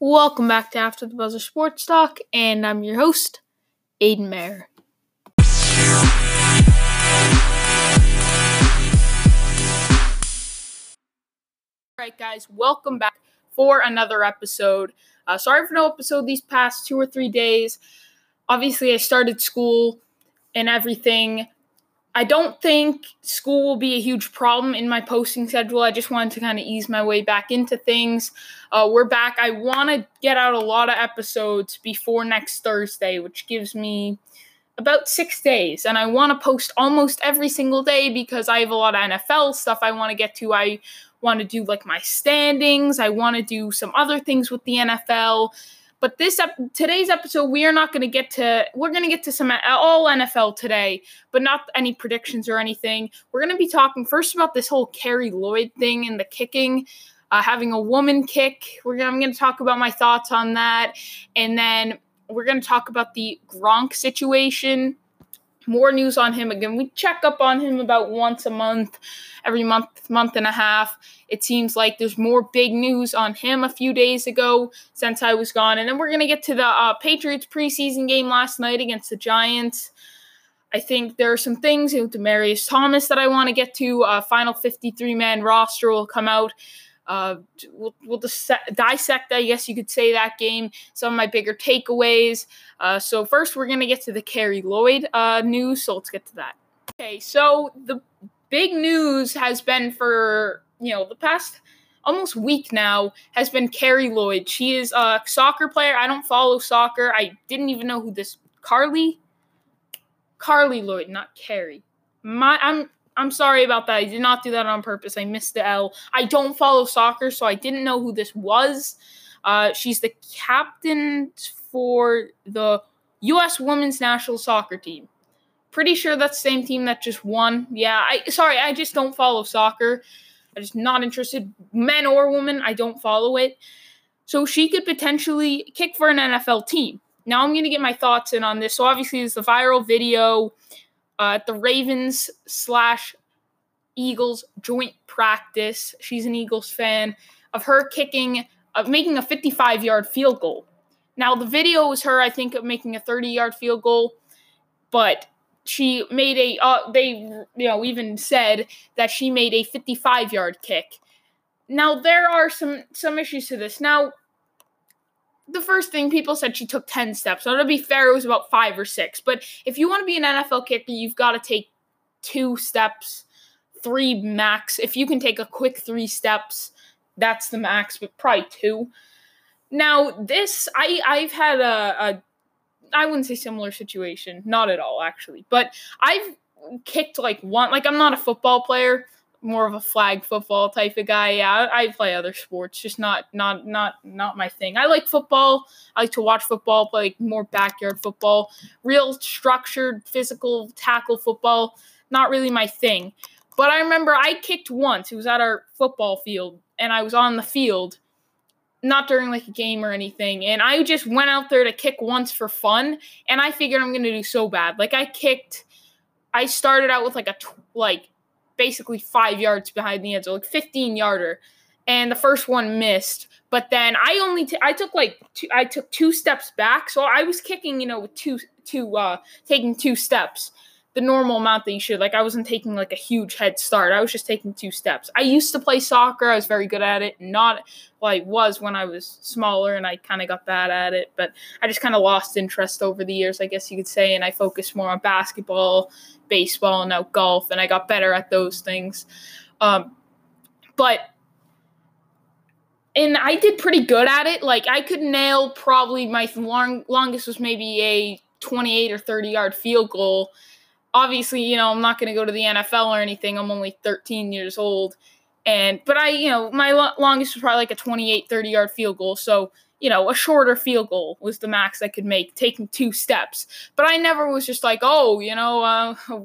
Welcome back to After the Buzzer Sports Talk, and I'm your host, Aiden Mayer. Alright guys, welcome back for another episode. Sorry for no episode these past 2 or 3 days. Obviously, I started school and everything. I don't think school will be a huge problem in my posting schedule. I just wanted to kind of ease my way back into things. We're back. I want to get out a lot of episodes before next Thursday, which gives me about 6 days. And I want to post almost every single day because I have a lot of NFL stuff I want to get to. I want to do like my standings. I want to do some other things with the NFL. But today's episode, we are not going to get to – we're going to get to some all NFL today, but not any predictions or anything. We're going to be talking first about this whole Carli Lloyd thing and the kicking, having a woman kick. I'm going to talk about my thoughts on that. And then we're going to talk about the Gronk situation, more news on him. Again, we check up on him about once a month, every month and a half. It seems like there's more big news on him a few days ago since I was gone. And then we're going to get to the Patriots preseason game last night against the Giants. I think there are some things with Demarius Thomas that I want to get to. Final 53-man roster will come out. We'll dissect, I guess you could say, that game, some of my bigger takeaways. So first we're going to get to the Carli Lloyd news, so let's get to that. Okay, so the big news has been for, the past almost week now has been Carli Lloyd. She is a soccer player. I don't follow soccer. I didn't even know who this Carli Lloyd, not Carrie. I'm sorry about that. I did not do that on purpose. I missed the L. I don't follow soccer, so I didn't know who this was. She's the captain for the U.S. Women's National Soccer Team. Pretty sure that's the same team that just won. Yeah, I just don't follow soccer. I'm just not interested. Men or women, I don't follow it. So she could potentially kick for an NFL team. Now I'm going to get my thoughts in on this. So obviously there's the viral video at the Ravens/Eagles joint practice. She's an Eagles fan, of her making a 55-yard field goal. Now, the video was her, I think, of making a 30-yard field goal, but she made even said that she made a 55-yard kick. Now, there are some issues to this. Now, the first thing people said, she took 10 steps. Now, to be fair, it was about 5 or 6. But if you want to be an NFL kicker, you've got to take 2 steps, 3 max. If you can take a quick 3 steps, that's the max, but probably 2. Now, this, I've had I wouldn't say similar situation. Not at all, actually. But I've kicked I'm not a football player. More of a flag football type of guy. Yeah, I play other sports, just not my thing. I like football. I like to watch football, play more backyard football, real structured, physical tackle football. Not really my thing. But I remember I kicked once. It was at our football field, and I was on the field, not during a game or anything. And I just went out there to kick once for fun, and I figured I'm gonna do so bad. I started out with basically 5 yards behind the end, so 15-yarder, and the first one missed. But then I took 2 steps back, so I was kicking, with taking 2 steps, the normal amount that you should. I wasn't taking a huge head start. I was just taking 2 steps. I used to play soccer. I was very good at it. I was when I was smaller, and I kind of got bad at it. But I just kind of lost interest over the years, I guess you could say, and I focused more on basketball, baseball, and now golf, and I got better at those things. And I did pretty good at it. I could nail probably my longest was maybe a 28 or 30-yard field goal. Obviously, I'm not going to go to the NFL or anything. I'm only 13 years old. But my longest was probably a 28, 30-yard field goal. So, a shorter field goal was the max I could make, taking 2 steps. But I never was just I'm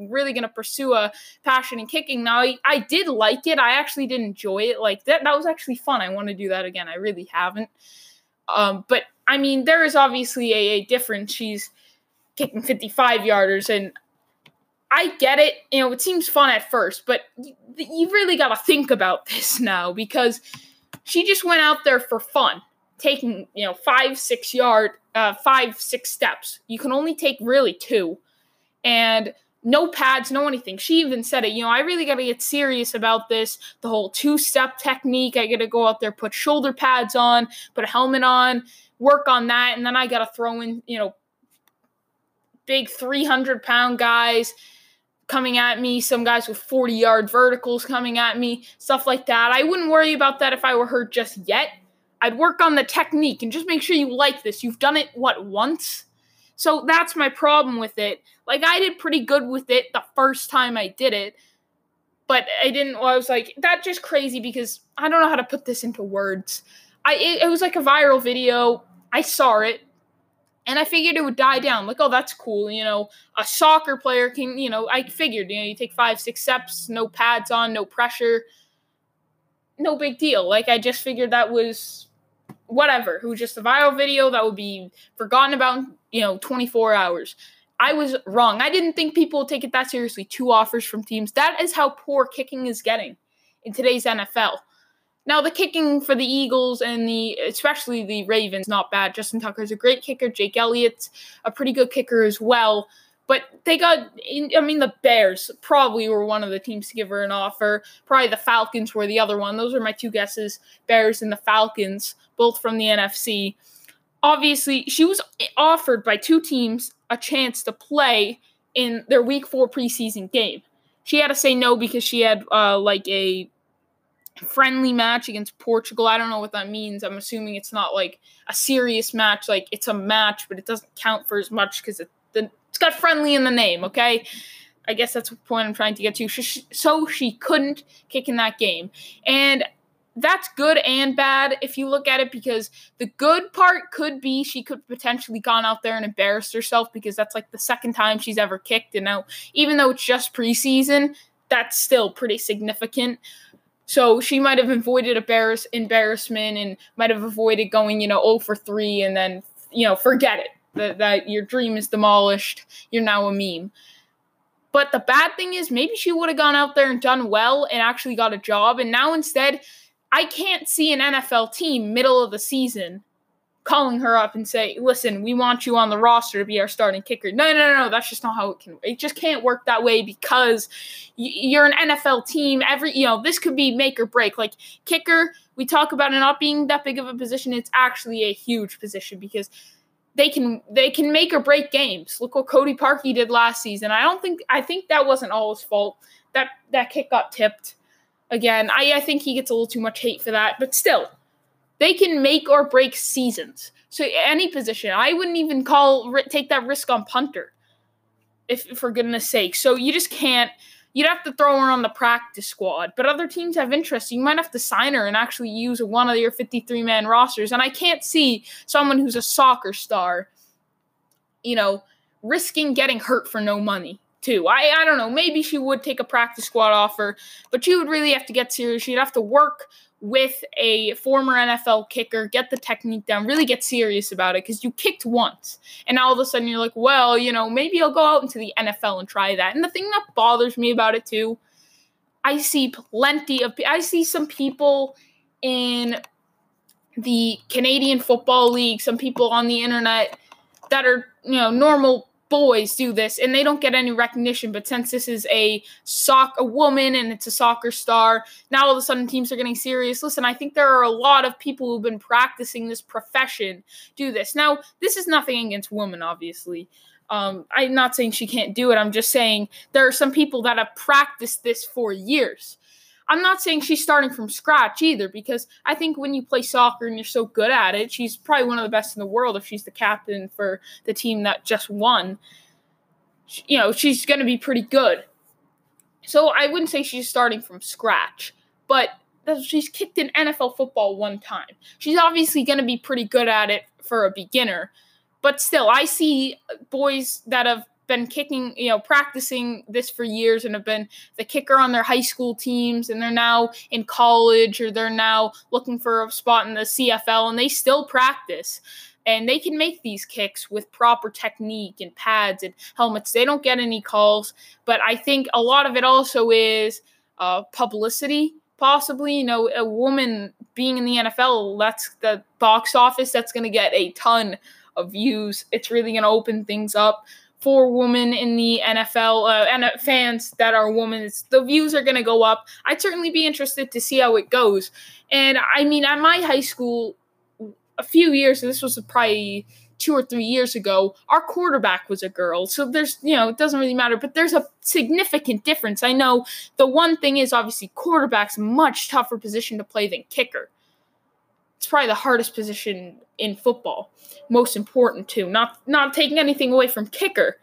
really going to pursue a passion in kicking. Now, I did like it. I actually did enjoy it. That was actually fun. I want to do that again. I really haven't. But, there is obviously a difference. She's kicking 55-yarders, and I get it. It seems fun at first, but you really got to think about this now because she just went out there for fun. taking, 5-6 steps. You can only take really two, and no pads, no anything. She even said it, I really got to get serious about this, the whole two-step technique. I got to go out there, put shoulder pads on, put a helmet on, work on that, and then I got to throw in, big 300-pound guys coming at me, some guys with 40-yard verticals coming at me, stuff like that. I wouldn't worry about that if I were her just yet. I'd work on the technique and just make sure you like this. You've done it, once? So that's my problem with it. I did pretty good with it the first time I did it, but I was like, that's just crazy because I don't know how to put this into words. It was like a viral video. I saw it, and I figured it would die down. Oh, that's cool. A soccer player can, I figured, you take 5-6 steps, no pads on, no pressure, no big deal. I just figured that was whatever. It was just a viral video that would be forgotten about, 24 hours. I was wrong. I didn't think people would take it that seriously. 2 offers from teams. That is how poor kicking is getting in today's NFL. Now, the kicking for the Eagles and especially the Ravens, not bad. Justin Tucker is a great kicker. Jake Elliott's a pretty good kicker as well. But they got, the Bears probably were one of the teams to give her an offer. Probably the Falcons were the other one. Those are my two guesses, Bears and the Falcons, both from the NFC. Obviously, she was offered by 2 teams a chance to play in their Week 4 preseason game. She had to say no because she had, a friendly match against Portugal. I don't know what that means. I'm assuming it's not a serious match. It's a match, but it doesn't count for as much because it's got friendly in the name, okay? I guess that's the point I'm trying to get to. So she couldn't kick in that game. And that's good and bad if you look at it, because the good part could be she could potentially gone out there and embarrassed herself, because that's the second time she's ever kicked. And now, even though it's just preseason, that's still pretty significant. So she might have avoided embarrassment and might have avoided going, 0-3 and then, forget it, that your dream is demolished. You're now a meme. But the bad thing is maybe she would have gone out there and done well and actually got a job. And now instead, I can't see an NFL team middle of the season calling her up and say, listen, we want you on the roster to be our starting kicker. No, that's just not how it can work. It just can't work that way, because you're an NFL team. This could be make or break. Kicker, we talk about it not being that big of a position. It's actually a huge position, because they can make or break games. Look what Cody Parkey did last season. I think that wasn't all his fault. That kick got tipped. Again, I think he gets a little too much hate for that, but still, they can make or break seasons. So any position, I wouldn't even take that risk on punter, if for goodness sake. So you just can't. You'd have to throw her on the practice squad. But other teams have interest. You might have to sign her and actually use one of your 53-man rosters. And I can't see someone who's a soccer star, risking getting hurt for no money, too. I don't know. Maybe she would take a practice squad offer, but she would really have to get serious. She'd have to work with a former NFL kicker, get the technique down, really get serious about it, because you kicked once. And now all of a sudden you're like, well, maybe I'll go out into the NFL and try that. And the thing that bothers me about it too, I see some people in the Canadian Football League, some people on the internet that are, normal boys do this, and they don't get any recognition. But since this is a woman and it's a soccer star, now all of a sudden teams are getting serious. Listen, I think there are a lot of people who've been practicing this profession do this. Now, this is nothing against women, obviously. I'm not saying she can't do it. I'm just saying there are some people that have practiced this for years. I'm not saying she's starting from scratch either, because I think when you play soccer and you're so good at it, she's probably one of the best in the world if she's the captain for the team that just won. She's going to be pretty good. So I wouldn't say she's starting from scratch, but she's kicked in NFL football one time. She's obviously going to be pretty good at it for a beginner, but still, I see boys that have been kicking, practicing this for years and have been the kicker on their high school teams, and they're now in college, or they're now looking for a spot in the CFL, and they still practice, and they can make these kicks with proper technique and pads and helmets. They don't get any calls, but I think a lot of it also is publicity. possibly, you know, a woman being in the NFL, that's the box office. That's going to get a ton of views. It's really going to open things up for women in the NFL and fans that are women. The views are going to go up. I'd certainly be interested to see how it goes. And I mean, at my high school, a few years, this was probably 2 or 3 years ago, our quarterback was a girl. So there's, you know, it doesn't really matter, but there's a significant difference. I know the one thing is obviously quarterback's a much tougher position to play than kicker. It's probably the hardest position in football, most important too. Not taking anything away from kicker,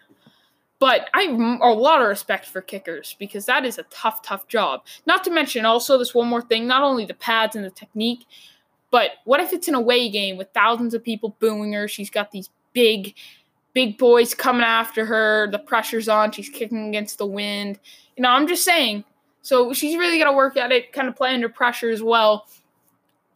but I have a lot of respect for kickers because that is a tough job. Not to mention also this one more thing, not only the pads and the technique, but what if it's an away game with thousands of people booing her? She's got these big boys coming after her. The pressure's on. She's kicking against the wind. You know, I'm just saying. So she's really got to work at it, kind of play under pressure as well.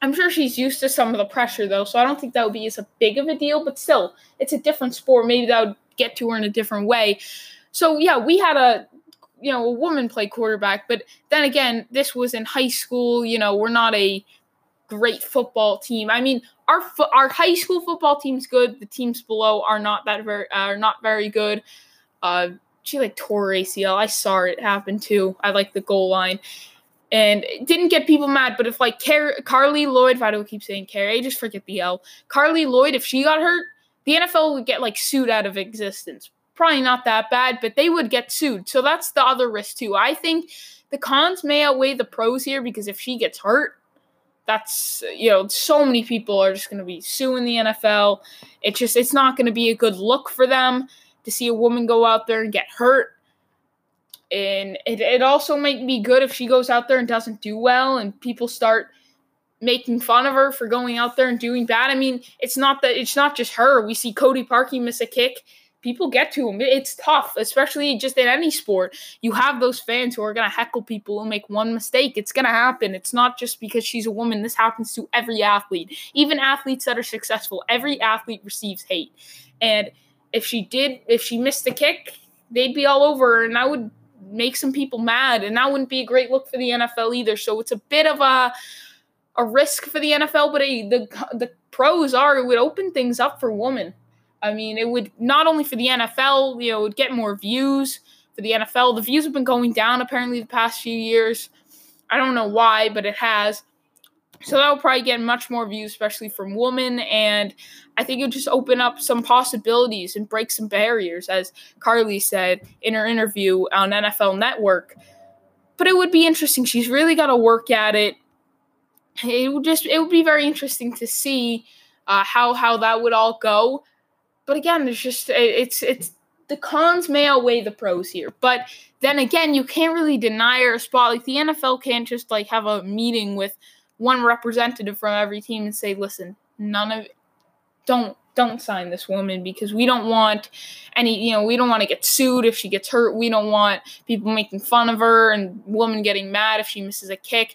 I'm sure she's used to some of the pressure, though, so I don't think that would be as big of a deal. But still, it's a different sport. Maybe that would get to her in a different way. So, yeah, we had a woman play quarterback. But then again, this was in high school. You know, we're not a great football team. I mean, our high school football team's good. The teams below are not very good. She tore ACL. I saw it happen too. I like the goal line, and it didn't get people mad. But if Carli Lloyd, why do I keep saying Carrie? I just forget the L. Carli Lloyd, if she got hurt, the NFL would get sued out of existence. Probably not that bad, but they would get sued. So that's the other risk too. I think the cons may outweigh the pros here because if she gets hurt, that's, so many people are just going to be suing the NFL. It's not going to be a good look for them to see a woman go out there and get hurt. And it also might be good if she goes out there and doesn't do well and people start making fun of her for going out there and doing bad. I mean, it's not just her. We see Cody Parkey miss a kick. People get to him. It's tough, especially just in any sport. You have those fans who are going to heckle people and make one mistake. It's going to happen. It's not just because she's a woman. This happens to every athlete. Even athletes that are successful, every athlete receives hate. And if she missed the kick, they'd be all over her, and that would make some people mad, and that wouldn't be a great look for the NFL either. So it's a bit of a risk for the NFL, but the pros are it would open things up for women. I mean, it would not only for the NFL, it would get more views for the NFL. The views have been going down apparently the past few years. I don't know why, but it has. So that would probably get much more views, especially from women. And I think it would just open up some possibilities and break some barriers, as Carli said in her interview on NFL Network. But it would be interesting. She's really got to work at it. It would be very interesting to see how that would all go. But again, there's just it's the cons may outweigh the pros here. But then again, you can't really deny her a spot. The NFL can't just have a meeting with one representative from every team and say, listen, don't sign this woman because we don't want any, we don't want to get sued if she gets hurt. We don't want people making fun of her and woman getting mad if she misses a kick.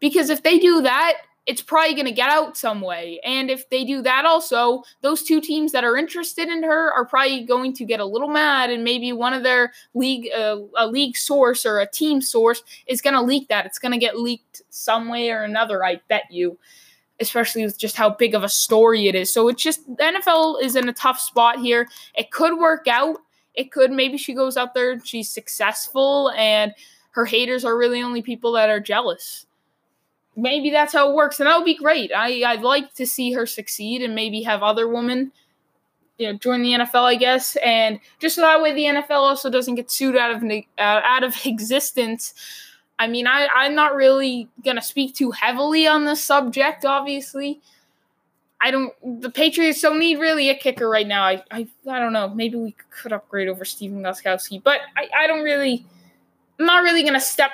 Because if they do that, it's probably going to get out some way. And if they do that also, those two teams that are interested in her are probably going to get a little mad, and maybe one of their league source or a team source is going to leak that. It's going to get leaked some way or another, I bet you, especially with just how big of a story it is. So it's just the NFL is in a tough spot here. It could work out. It could. Maybe she goes out there and she's successful, and her haters are really only people that are jealous. Maybe that's how it works, and that would be great. I'd like to see her succeed and maybe have other women, join the NFL, I guess. And just so that way the NFL also doesn't get sued out of existence. I mean, I'm not really going to speak too heavily on this subject, obviously. The Patriots don't need really a kicker right now. I don't know. Maybe we could upgrade over Steven Gostkowski, but I'm not really going to step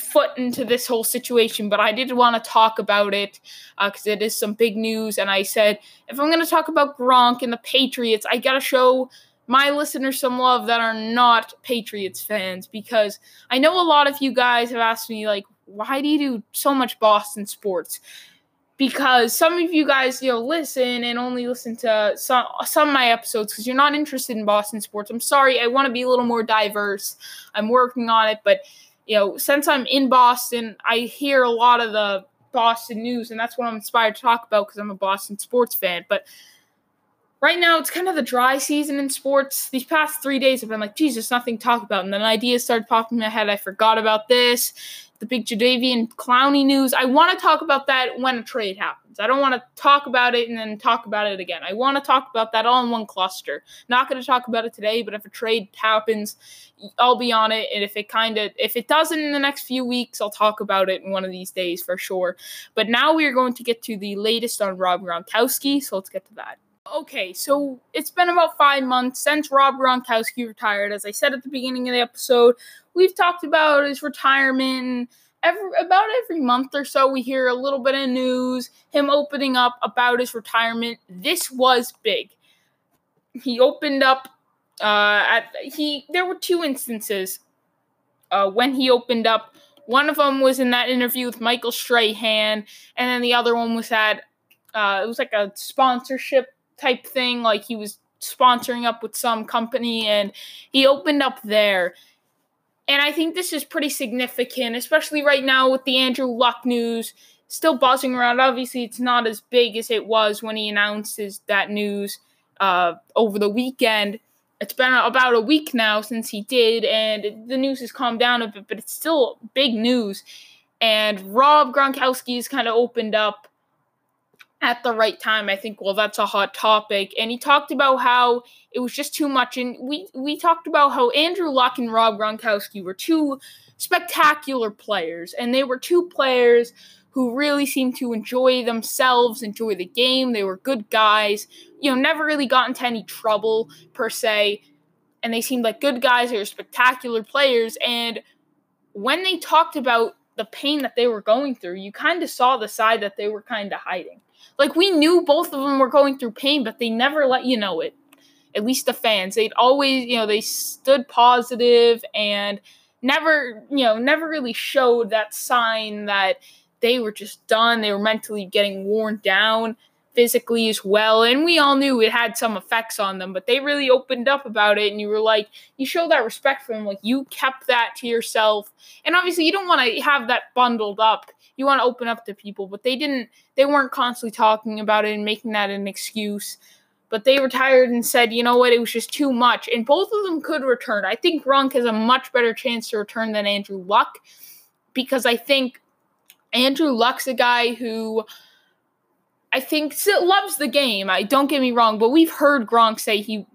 foot into this whole situation, but I did want to talk about it because it is some big news. And I said, if I'm going to talk about Gronk and the Patriots, I got to show my listeners some love that are not Patriots fans, because I know a lot of you guys have asked me, why do you do so much Boston sports? Because some of you guys, listen and only listen to some of my episodes because you're not interested in Boston sports. I'm sorry. I want to be a little more diverse. I'm working on it, but you know, since I'm in Boston, I hear a lot of the Boston news, and that's what I'm inspired to talk about because I'm a Boston sports fan. But right now, it's kind of the dry season in sports. These past 3 days, I've been like, geez, there's nothing to talk about. And then ideas started popping in my head. I forgot about this, the big Jadeveon Clowney news. I want to talk about that when a trade happens. I don't want to talk about it and then talk about it again. I want to talk about that all in one cluster. Not going to talk about it today, but if a trade happens, I'll be on it. And if it doesn't in the next few weeks, I'll talk about it in one of these days for sure. But now we are going to get to the latest on Rob Gronkowski, so let's get to that. Okay, so it's been about 5 months since Rob Gronkowski retired. As I said at the beginning of the episode, we've talked about his retirement. About every month or so, we hear a little bit of news, him opening up about his retirement. This was big. He opened up. There were two instances when he opened up. One of them was in that interview with Michael Strahan, and then the other one was at it was like a sponsorship type thing, like he was sponsoring up with some company, and he opened up there. And I think this is pretty significant, especially right now with the Andrew Luck news still buzzing around. Obviously, it's not as big as it was when he announces that news over the weekend. It's been about a week now since he did, and the news has calmed down a bit, but it's still big news. And Rob Gronkowski has kind of opened up at the right time. I think, well, that's a hot topic. And he talked about how it was just too much. And we talked about how Andrew Luck and Rob Gronkowski were two spectacular players. And they were two players who really seemed to enjoy themselves, enjoy the game. They were good guys, you know, never really got into any trouble per se. And they seemed like good guys. They were spectacular players. And when they talked about the pain that they were going through, you kind of saw the side that they were kind of hiding. Like, we knew both of them were going through pain, but they never let you know it. At least the fans. They'd always, you know, they stood positive and never really showed that sign that they were just done. They were mentally getting worn down, physically as well. And we all knew it had some effects on them, but they really opened up about it. And you were like, you show that respect for them. Like, you kept that to yourself. And obviously, you don't want to have that bundled up. You want to open up to people, but they weren't constantly talking about it and making that an excuse. But they retired and said, you know what, it was just too much. And both of them could return. I think Gronk has a much better chance to return than Andrew Luck, because I think Andrew Luck's a guy who I think loves the game. Don't get me wrong, but we've heard Gronk say he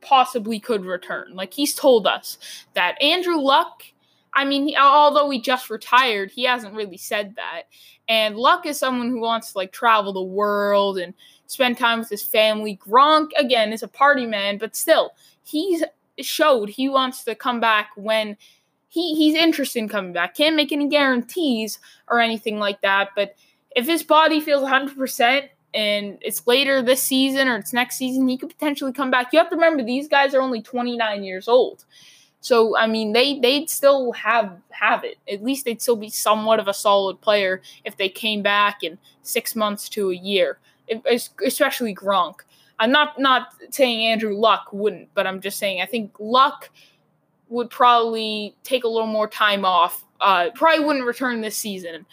possibly could return. Like, he's told us that. Andrew Luck, I mean, although he just retired, he hasn't really said that. And Luck is someone who wants to, like, travel the world and spend time with his family. Gronk, again, is a party man, but still, he's showed he wants to come back when he's interested in coming back. Can't make any guarantees or anything like that, but if his body feels 100% and it's later this season or it's next season, he could potentially come back. You have to remember, these guys are only 29 years old. So, I mean, they'd still have it. At least they'd still be somewhat of a solid player if they came back in 6 months to a year, especially Gronk. I'm not saying Andrew Luck wouldn't, but I'm just saying I think Luck would probably take a little more time off. Probably wouldn't return this season.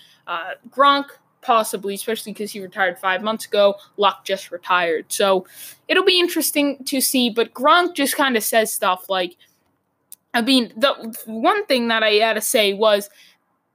Gronk, possibly, especially because he retired 5 months ago. Luck just retired. So it'll be interesting to see, but Gronk just kind of says stuff like, I mean, the one thing that I had to say was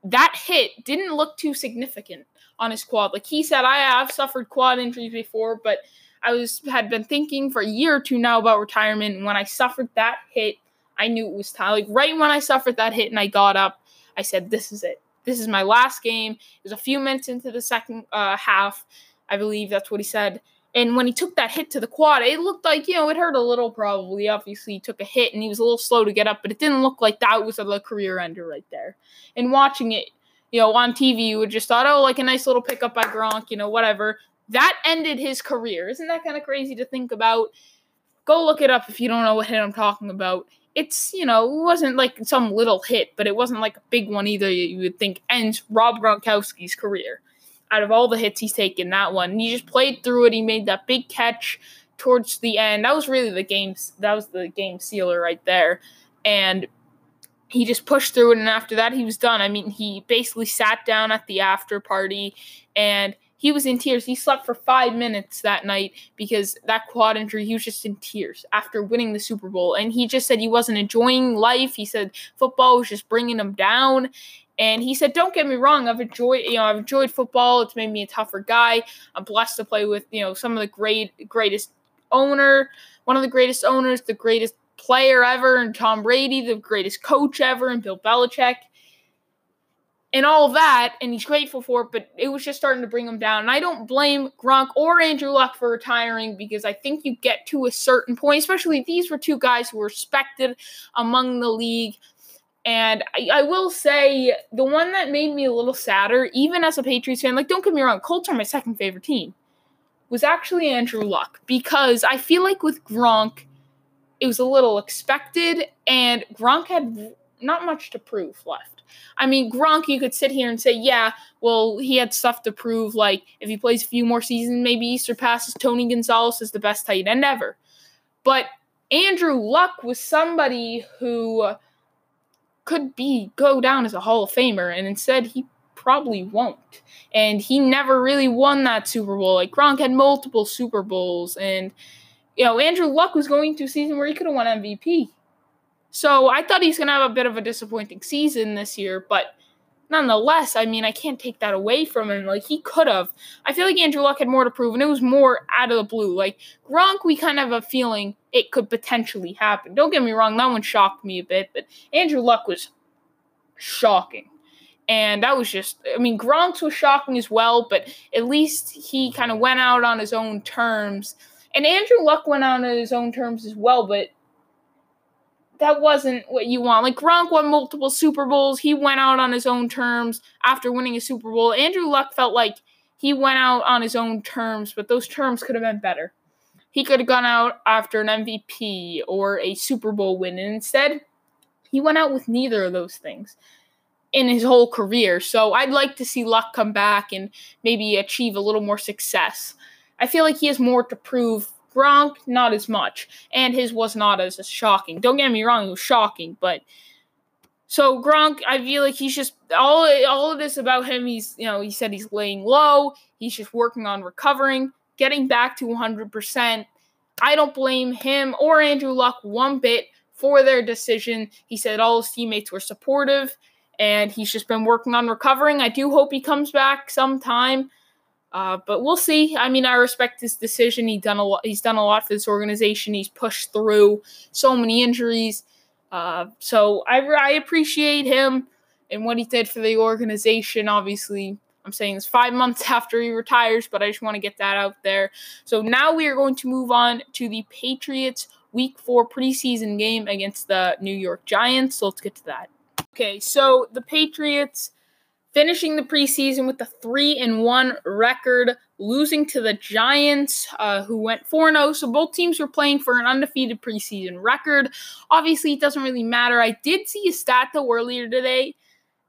that hit didn't look too significant on his quad. Like, he said, I have suffered quad injuries before, but I had been thinking for a year or two now about retirement, and when I suffered that hit, I knew it was time. Like, right when I suffered that hit and I got up, I said, this is it. This is my last game. It was a few minutes into the second half. I believe that's what he said. And when he took that hit to the quad, it looked like, you know, it hurt a little probably. Obviously, he took a hit and he was a little slow to get up, but it didn't look like that was a career ender right there. And watching it, you know, on TV, you would just thought, oh, like a nice little pickup by Gronk, you know, whatever. That ended his career. Isn't that kind of crazy to think about? Go look it up if you don't know what hit I'm talking about. It's, you know, it wasn't like some little hit, but it wasn't like a big one either you would think ends Rob Gronkowski's career. Out of all the hits he's taken, that one. And he just played through it. He made that big catch towards the end. That was really the game sealer right there. And he just pushed through it, and after that, he was done. I mean, he basically sat down at the after party, and he was in tears. He slept for 5 minutes that night because that quad injury, he was just in tears after winning the Super Bowl. And he just said he wasn't enjoying life. He said football was just bringing him down. And he said, don't get me wrong, I've enjoyed football. It's made me a tougher guy. I'm blessed to play with, some of the greatest owner, one of the greatest owners, the greatest player ever, and Tom Brady, the greatest coach ever, and Bill Belichick. And all of that, and he's grateful for it, but it was just starting to bring him down. And I don't blame Gronk or Andrew Luck for retiring, because I think you get to a certain point, especially these were two guys who were respected among the league. And I will say, the one that made me a little sadder, even as a Patriots fan, don't get me wrong, Colts are my second favorite team, was actually Andrew Luck. Because I feel like with Gronk, it was a little expected, and Gronk had not much to prove left. I mean, Gronk, you could sit here and say, yeah, well, he had stuff to prove. If he plays a few more seasons, maybe he surpasses Tony Gonzalez as the best tight end ever. But Andrew Luck was somebody who could go down as a Hall of Famer, and instead he probably won't. And he never really won that Super Bowl. Gronk had multiple Super Bowls, and, Andrew Luck was going to a season where he could have won MVP. So I thought he's going to have a bit of a disappointing season this year, but nonetheless, I mean, I can't take that away from him. He could have. I feel like Andrew Luck had more to prove, and it was more out of the blue. Gronk, we kind of have a feeling it could potentially happen. Don't get me wrong, that one shocked me a bit, but Andrew Luck was shocking. And that was just, I mean, Gronk's was shocking as well, but at least he kind of went out on his own terms. And Andrew Luck went out on his own terms as well, but that wasn't what you want. Gronk won multiple Super Bowls. He went out on his own terms after winning a Super Bowl. Andrew Luck felt like he went out on his own terms, but those terms could have been better. He could have gone out after an MVP or a Super Bowl win, and instead, he went out with neither of those things in his whole career. So I'd like to see Luck come back and maybe achieve a little more success. I feel like he has more to prove. Gronk, not as much, and his was not as shocking. Don't get me wrong, it was shocking, but so Gronk, I feel like he's just, all of this about him, he's, he said he's laying low, he's just working on recovering, getting back to 100%. I don't blame him or Andrew Luck one bit for their decision. He said all his teammates were supportive, and he's just been working on recovering. I do hope he comes back sometime. But we'll see. I mean, I respect his decision. He's done a lot for this organization. He's pushed through so many injuries. So I appreciate him and what he did for the organization. Obviously, I'm saying this 5 months after he retires, but I just want to get that out there. So now we are going to move on to the Patriots' Week 4 preseason game against the New York Giants. So let's get to that. Okay, so the Patriots finishing the preseason with a 3-1 record, losing to the Giants, who went 4-0. So both teams were playing for an undefeated preseason record. Obviously, it doesn't really matter. I did see a stat, though, earlier today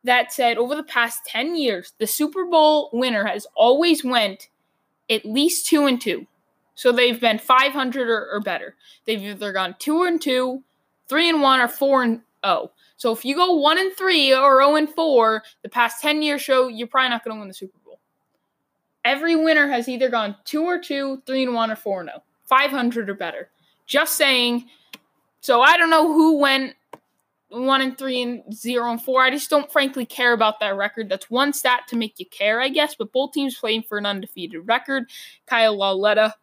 that said over the past 10 years, the Super Bowl winner has always went at least 2-2. So they've been 500 or better. They've either gone 2-2, 3-1, or 4-0. So if you go 1-3 or 0-4, the past 10-year show, you're probably not going to win the Super Bowl. Every winner has either gone 2-2, 3-1, or 4-0, 500 or better. Just saying. So I don't know who went 1-3 and 0-4. I just don't frankly care about that record. That's one stat to make you care, I guess. But both teams playing for an undefeated record. Kyle Lauletta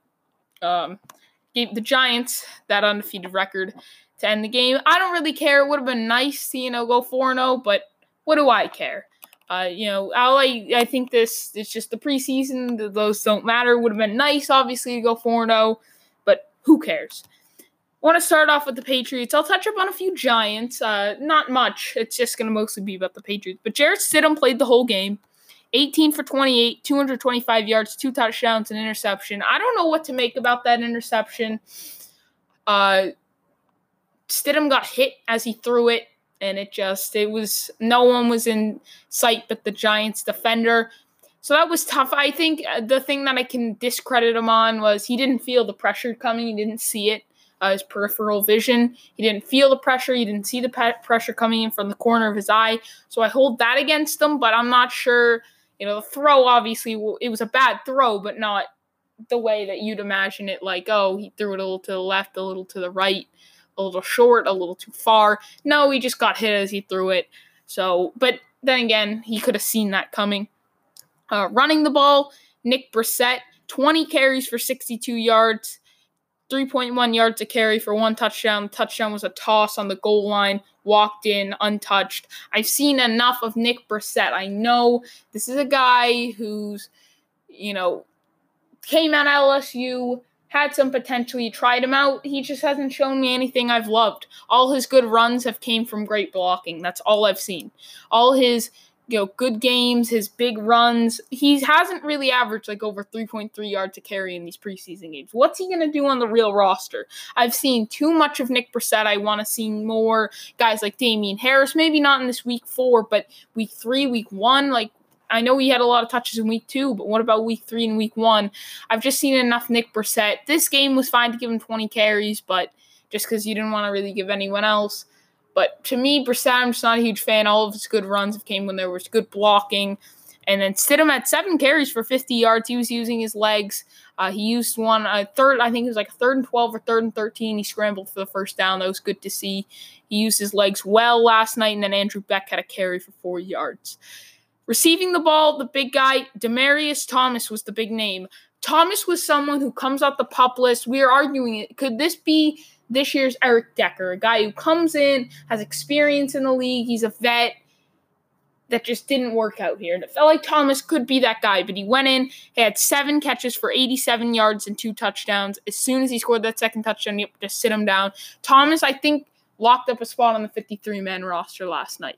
gave the Giants that undefeated record to end the game. I don't really care. It would have been nice to, go 4-0, but what do I care? I think this is just the preseason. Those don't matter. It would have been nice, obviously, to go 4-0, but who cares? I want to start off with the Patriots. I'll touch up on a few Giants. Not much. It's just going to mostly be about the Patriots. But Jarrett Stidham played the whole game. 18 for 28, 225 yards, 2 touchdowns, an interception. I don't know what to make about that interception. Stidham got hit as he threw it, and it was, no one was in sight but the Giants defender. So that was tough. I think the thing that I can discredit him on was he didn't feel the pressure coming. He didn't see it. his peripheral vision. He didn't feel the pressure. He didn't see the pressure coming in from the corner of his eye. So I hold that against him, but I'm not sure. You know, the throw, obviously, it was a bad throw, but not the way that you'd imagine it. Like, oh, he threw it a little to the left, a little to the right, a little short, a little too far. No, he just got hit as he threw it. So, but then again, he could have seen that coming. Running the ball, Nick Brissett, 20 carries for 62 yards, 3.1 yards a carry for one touchdown. The touchdown was a toss on the goal line, walked in, untouched. I've seen enough of Nick Brissett. I know this is a guy who's, you know, came out of LSU, had some potential. You tried him out. He just hasn't shown me anything I've loved. All his good runs have came from great blocking. That's all I've seen. All his, you know, good games, his big runs. He hasn't really averaged like over 3.3 yards a carry in these preseason games. What's he going to do on the real roster? I've seen too much of Nick Brissett. I want to see more guys like Damian Harris, maybe not in this week 4, but week 3, week 1. Like, I know he had a lot of touches in week 2, but what about week 3 and week 1? I've just seen enough Nick Brissett. This game was fine to give him 20 carries, but just because you didn't want to really give anyone else. But to me, Brissett, I'm just not a huge fan. All of his good runs came when there was good blocking. And then Stidham had 7 carries for 50 yards. He was using his legs. He used one, I think it was like a 3rd and 12 or 3rd and 13. He scrambled for the first down. That was good to see. He used his legs well last night. And then Andrew Beck had a carry for 4 yards. Receiving the ball, the big guy, Demarius Thomas was the big name. Thomas was someone who comes off the PUP list. We are arguing it. Could this be this year's Eric Decker, a guy who comes in, has experience in the league, he's a vet, that just didn't work out here? And it felt like Thomas could be that guy, but he went in, he had 7 catches for 87 yards and 2 touchdowns. As soon as he scored that second touchdown, you just sit him down. Thomas, I think, locked up a spot on the 53-man roster last night.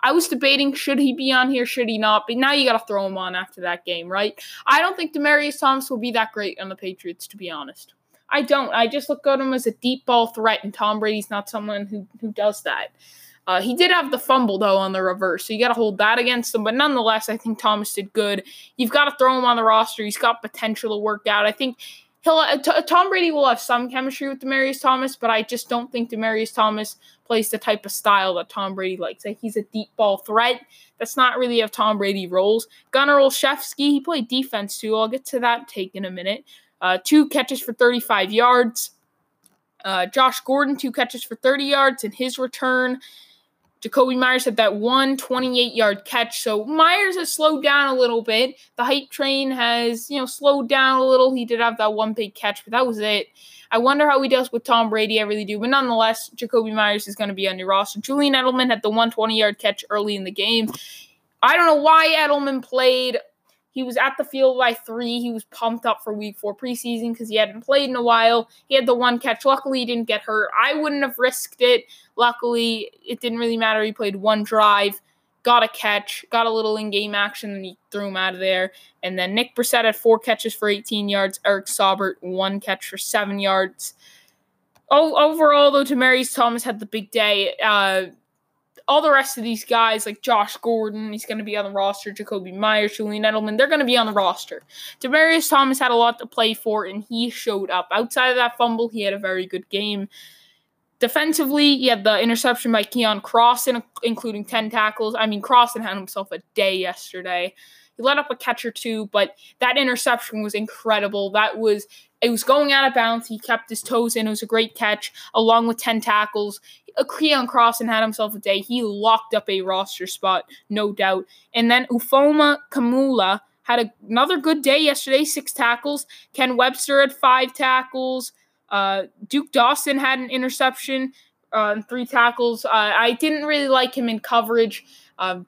I was debating, should he be on here, should he not? But now you got to throw him on after that game, right? I don't think Demarius Thomas will be that great on the Patriots, to be honest. I don't. I just look at him as a deep ball threat, and Tom Brady's not someone who does that. He did have the fumble, though, on the reverse, so you got to hold that against him. But nonetheless, I think Thomas did good. You've got to throw him on the roster. He's got potential to work out. I think Tom Brady will have some chemistry with Demarius Thomas, but I just don't think Demarius Thomas plays the type of style that Tom Brady likes. Like, he's a deep ball threat. That's not really how Tom Brady rolls. Gunnar Olszewski, he played defense too. I'll get to that take in a minute. 2 catches for 35 yards. Josh Gordon, 2 catches for 30 yards in his return. Jacoby Myers had that one 28-yard catch, so Myers has slowed down a little bit. The hype train has, you know, slowed down a little. He did have that one big catch, but that was it. I wonder how he deals with Tom Brady. I really do, but nonetheless, Jacoby Myers is going to be on your roster. Julian Edelman had the one 20-yard catch early in the game. I don't know why Edelman played. He was at the field by 3. He was pumped up for week 4 preseason because he hadn't played in a while. He had the one catch. Luckily, he didn't get hurt. I wouldn't have risked it. Luckily, it didn't really matter. He played one drive, got a catch, got a little in-game action, and he threw him out of there. And then Nick Brissett had 4 catches for 18 yards. Eric Saubert, 1 catch for 7 yards. Overall, though, Demarius Thomas had the big day. All the rest of these guys, like Josh Gordon, he's going to be on the roster. Jacoby Myers, Julian Edelman, they're going to be on the roster. Demarius Thomas had a lot to play for, and he showed up. Outside of that fumble, he had a very good game. Defensively, he had the interception by Keon Crossen, including 10 tackles. I mean, Crossen had himself a day yesterday. He let up a catch or 2, but that interception was incredible. It was going out of bounds. He kept his toes in. It was a great catch, along with 10 tackles. Keon Crossen had himself a day. He locked up a roster spot, no doubt. And then Ufoma Kamula had another good day yesterday, 6 tackles. Ken Webster had 5 tackles. Duke Dawson had an interception and 3 tackles. I didn't really like him in coverage. And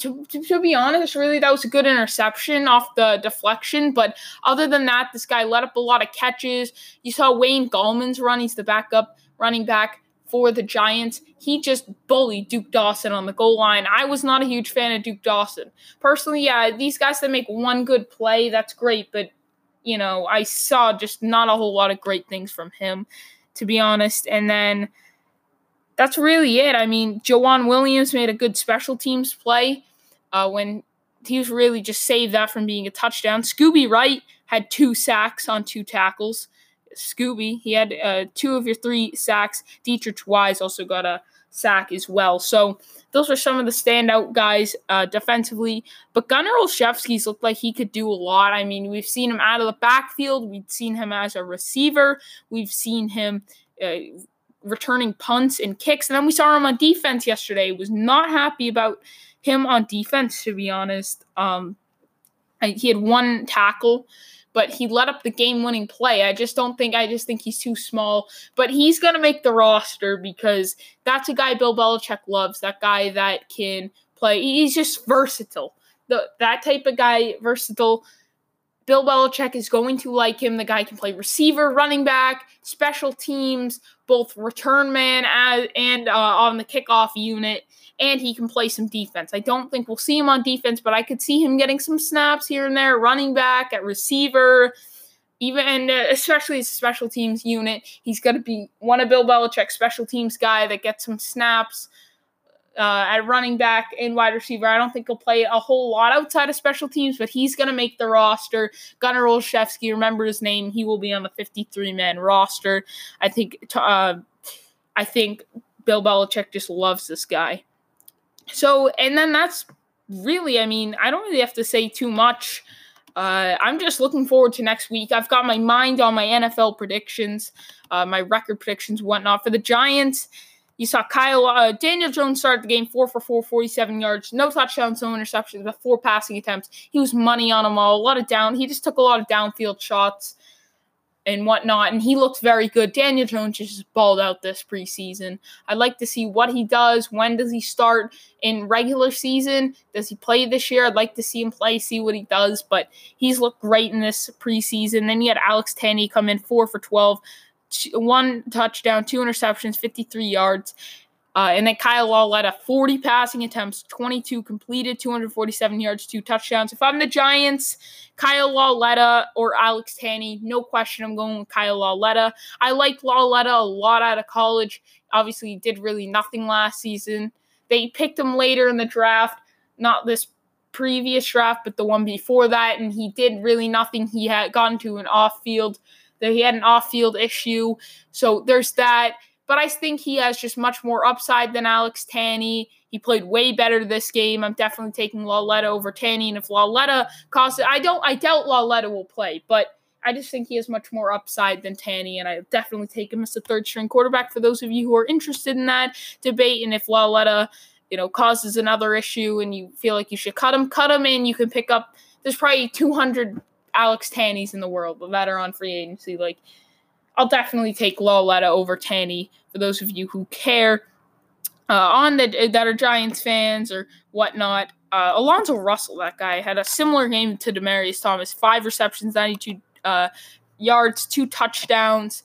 to be honest, really, that was a good interception off the deflection. But other than that, this guy let up a lot of catches. You saw Wayne Gallman's run. He's the backup running back for the Giants. He just bullied Duke Dawson on the goal line. I was not a huge fan of Duke Dawson. Personally, yeah, these guys that make one good play, that's great. But, you know, I saw just not a whole lot of great things from him, to be honest. And then that's really it. I mean, Jawan Williams made a good special teams play when he was really just saved that from being a touchdown. Scooby Wright had 2 sacks on 2 tackles. Scooby. He had two of your three sacks. Dietrich Wise also got a sack as well. So those were some of the standout guys defensively. But Gunnar Olszewski's looked like he could do a lot. I mean, we've seen him out of the backfield. We've seen him as a receiver. We've seen him returning punts and kicks. And then we saw him on defense yesterday. Was not happy about him on defense, to be honest. He had one tackle, but he let up the game-winning play. I just think he's too small. But he's going to make the roster because that's a guy Bill Belichick loves, that guy that can play. He's just versatile. That type of guy, versatile. Bill Belichick is going to like him. The guy can play receiver, running back, special teams, both return man and on the kickoff unit, and he can play some defense. I don't think we'll see him on defense, but I could see him getting some snaps here and there, running back, at receiver, even and especially his special teams unit. He's going to be one of Bill Belichick's special teams guy that gets some snaps at running back and wide receiver. I don't think he'll play a whole lot outside of special teams, but he's going to make the roster. Gunnar Olszewski, remember his name. He will be on the 53-man roster. I think Bill Belichick just loves this guy. So, and then that's really, I mean, I don't really have to say too much. I'm just looking forward to next week. I've got my mind on my NFL predictions, my record predictions, whatnot. For the Giants, you saw Daniel Jones started the game 4 for 4, 47 yards, no touchdowns, no interceptions, but 4 passing attempts. He was money on them all. He just took a lot of downfield shots and whatnot, and he looked very good. Daniel Jones just balled out this preseason. I'd like to see what he does. When does he start in regular season? Does he play this year? I'd like to see him play, see what he does, but he's looked great in this preseason. Then you had Alex Tanney come in 4 for 12. 1 touchdown, 2 interceptions, 53 yards. And then Kyle Lauletta, 40 passing attempts, 22 completed, 247 yards, 2 touchdowns. If I'm the Giants, Kyle Lauletta or Alex Tanney, no question I'm going with Kyle Lauletta. I like Lauletta a lot out of college. Obviously, he did really nothing last season. They picked him later in the draft, not this previous draft, but the one before that, and he did really nothing. He had gotten to an off-field that he had an off-field issue, so there's that. But I think he has just much more upside than Alex Tanney. He played way better this game. I'm definitely taking Lauletta over Tanney, and if Lauletta costs it, I doubt Lauletta will play, but I just think he has much more upside than Tanney, and I definitely take him as the third-string quarterback for those of you who are interested in that debate. And if Lauletta, causes another issue and you feel like you should cut him, and you can pick up. There's probably 200 Alex Tanneys in the world, but that are on free agency. Like, I'll definitely take Lauletta over Tanney for those of you who care that are Giants fans or whatnot. Alonzo Russell, that guy, had a similar game to Demarius Thomas. 5 receptions, 92 yards, 2 touchdowns.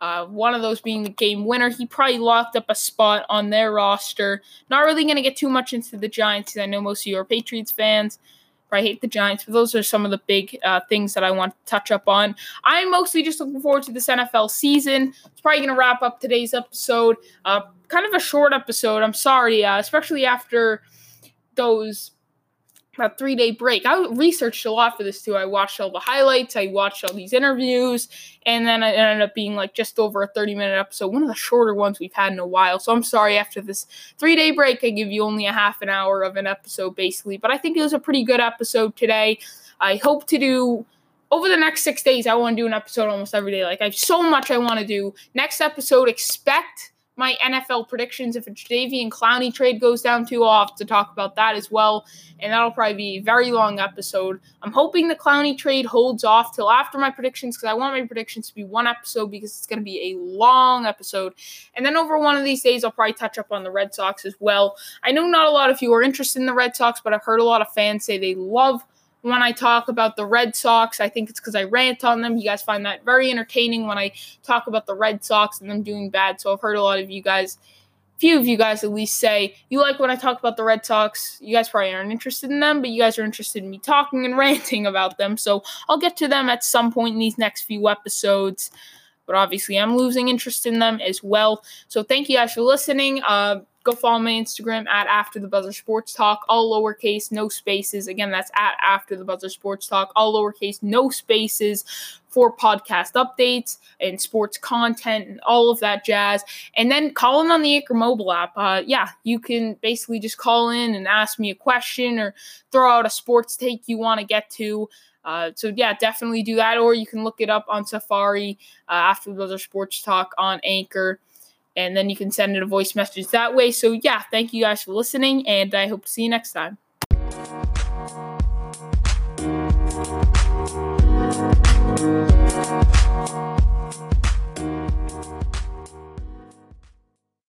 One of those being the game winner. He probably locked up a spot on their roster. Not really going to get too much into the Giants because I know most of you are Patriots fans. I hate the Giants, but those are some of the big things that I want to touch up on. I'm mostly just looking forward to this NFL season. It's probably going to wrap up today's episode. Kind of a short episode. I'm sorry, especially after that 3-day break. I researched a lot for this, too. I watched all the highlights. I watched all these interviews. And then it ended up being like just over a 30-minute episode, one of the shorter ones we've had in a while. So I'm sorry, after this 3-day break, I give you only a half an hour of an episode, basically. But I think it was a pretty good episode today. I hope to do, over the next 6 days, I want to do an episode almost every day. Like, I have so much I want to do. Next episode, expect my NFL predictions. If a Jadeveon Clowney trade goes down too, I'll have to talk about that as well. And that'll probably be a very long episode. I'm hoping the Clowney trade holds off till after my predictions because I want my predictions to be one episode because it's going to be a long episode. And then over one of these days, I'll probably touch up on the Red Sox as well. I know not a lot of you are interested in the Red Sox, but I've heard a lot of fans say they love when I talk about the Red Sox. I think it's because I rant on them. You guys find that very entertaining when I talk about the Red Sox and them doing bad. So I've heard a lot of you guys, a few of you guys at least, say you like when I talk about the Red Sox. You guys probably aren't interested in them, but you guys are interested in me talking and ranting about them. So I'll get to them at some point in these next few episodes. But obviously I'm losing interest in them as well. So thank you guys for listening. Go follow my Instagram at After the Buzzer Sports Talk, all lowercase, no spaces. Again, that's at After the Buzzer Sports Talk, all lowercase, no spaces, for podcast updates and sports content and all of that jazz. And then call in on the Anchor mobile app. You can basically just call in and ask me a question or throw out a sports take you want to get to. Definitely do that. Or you can look it up on Safari, After the Buzzer Sports Talk on Anchor. And then you can send it a voice message that way. So, thank you guys for listening, and I hope to see you next time.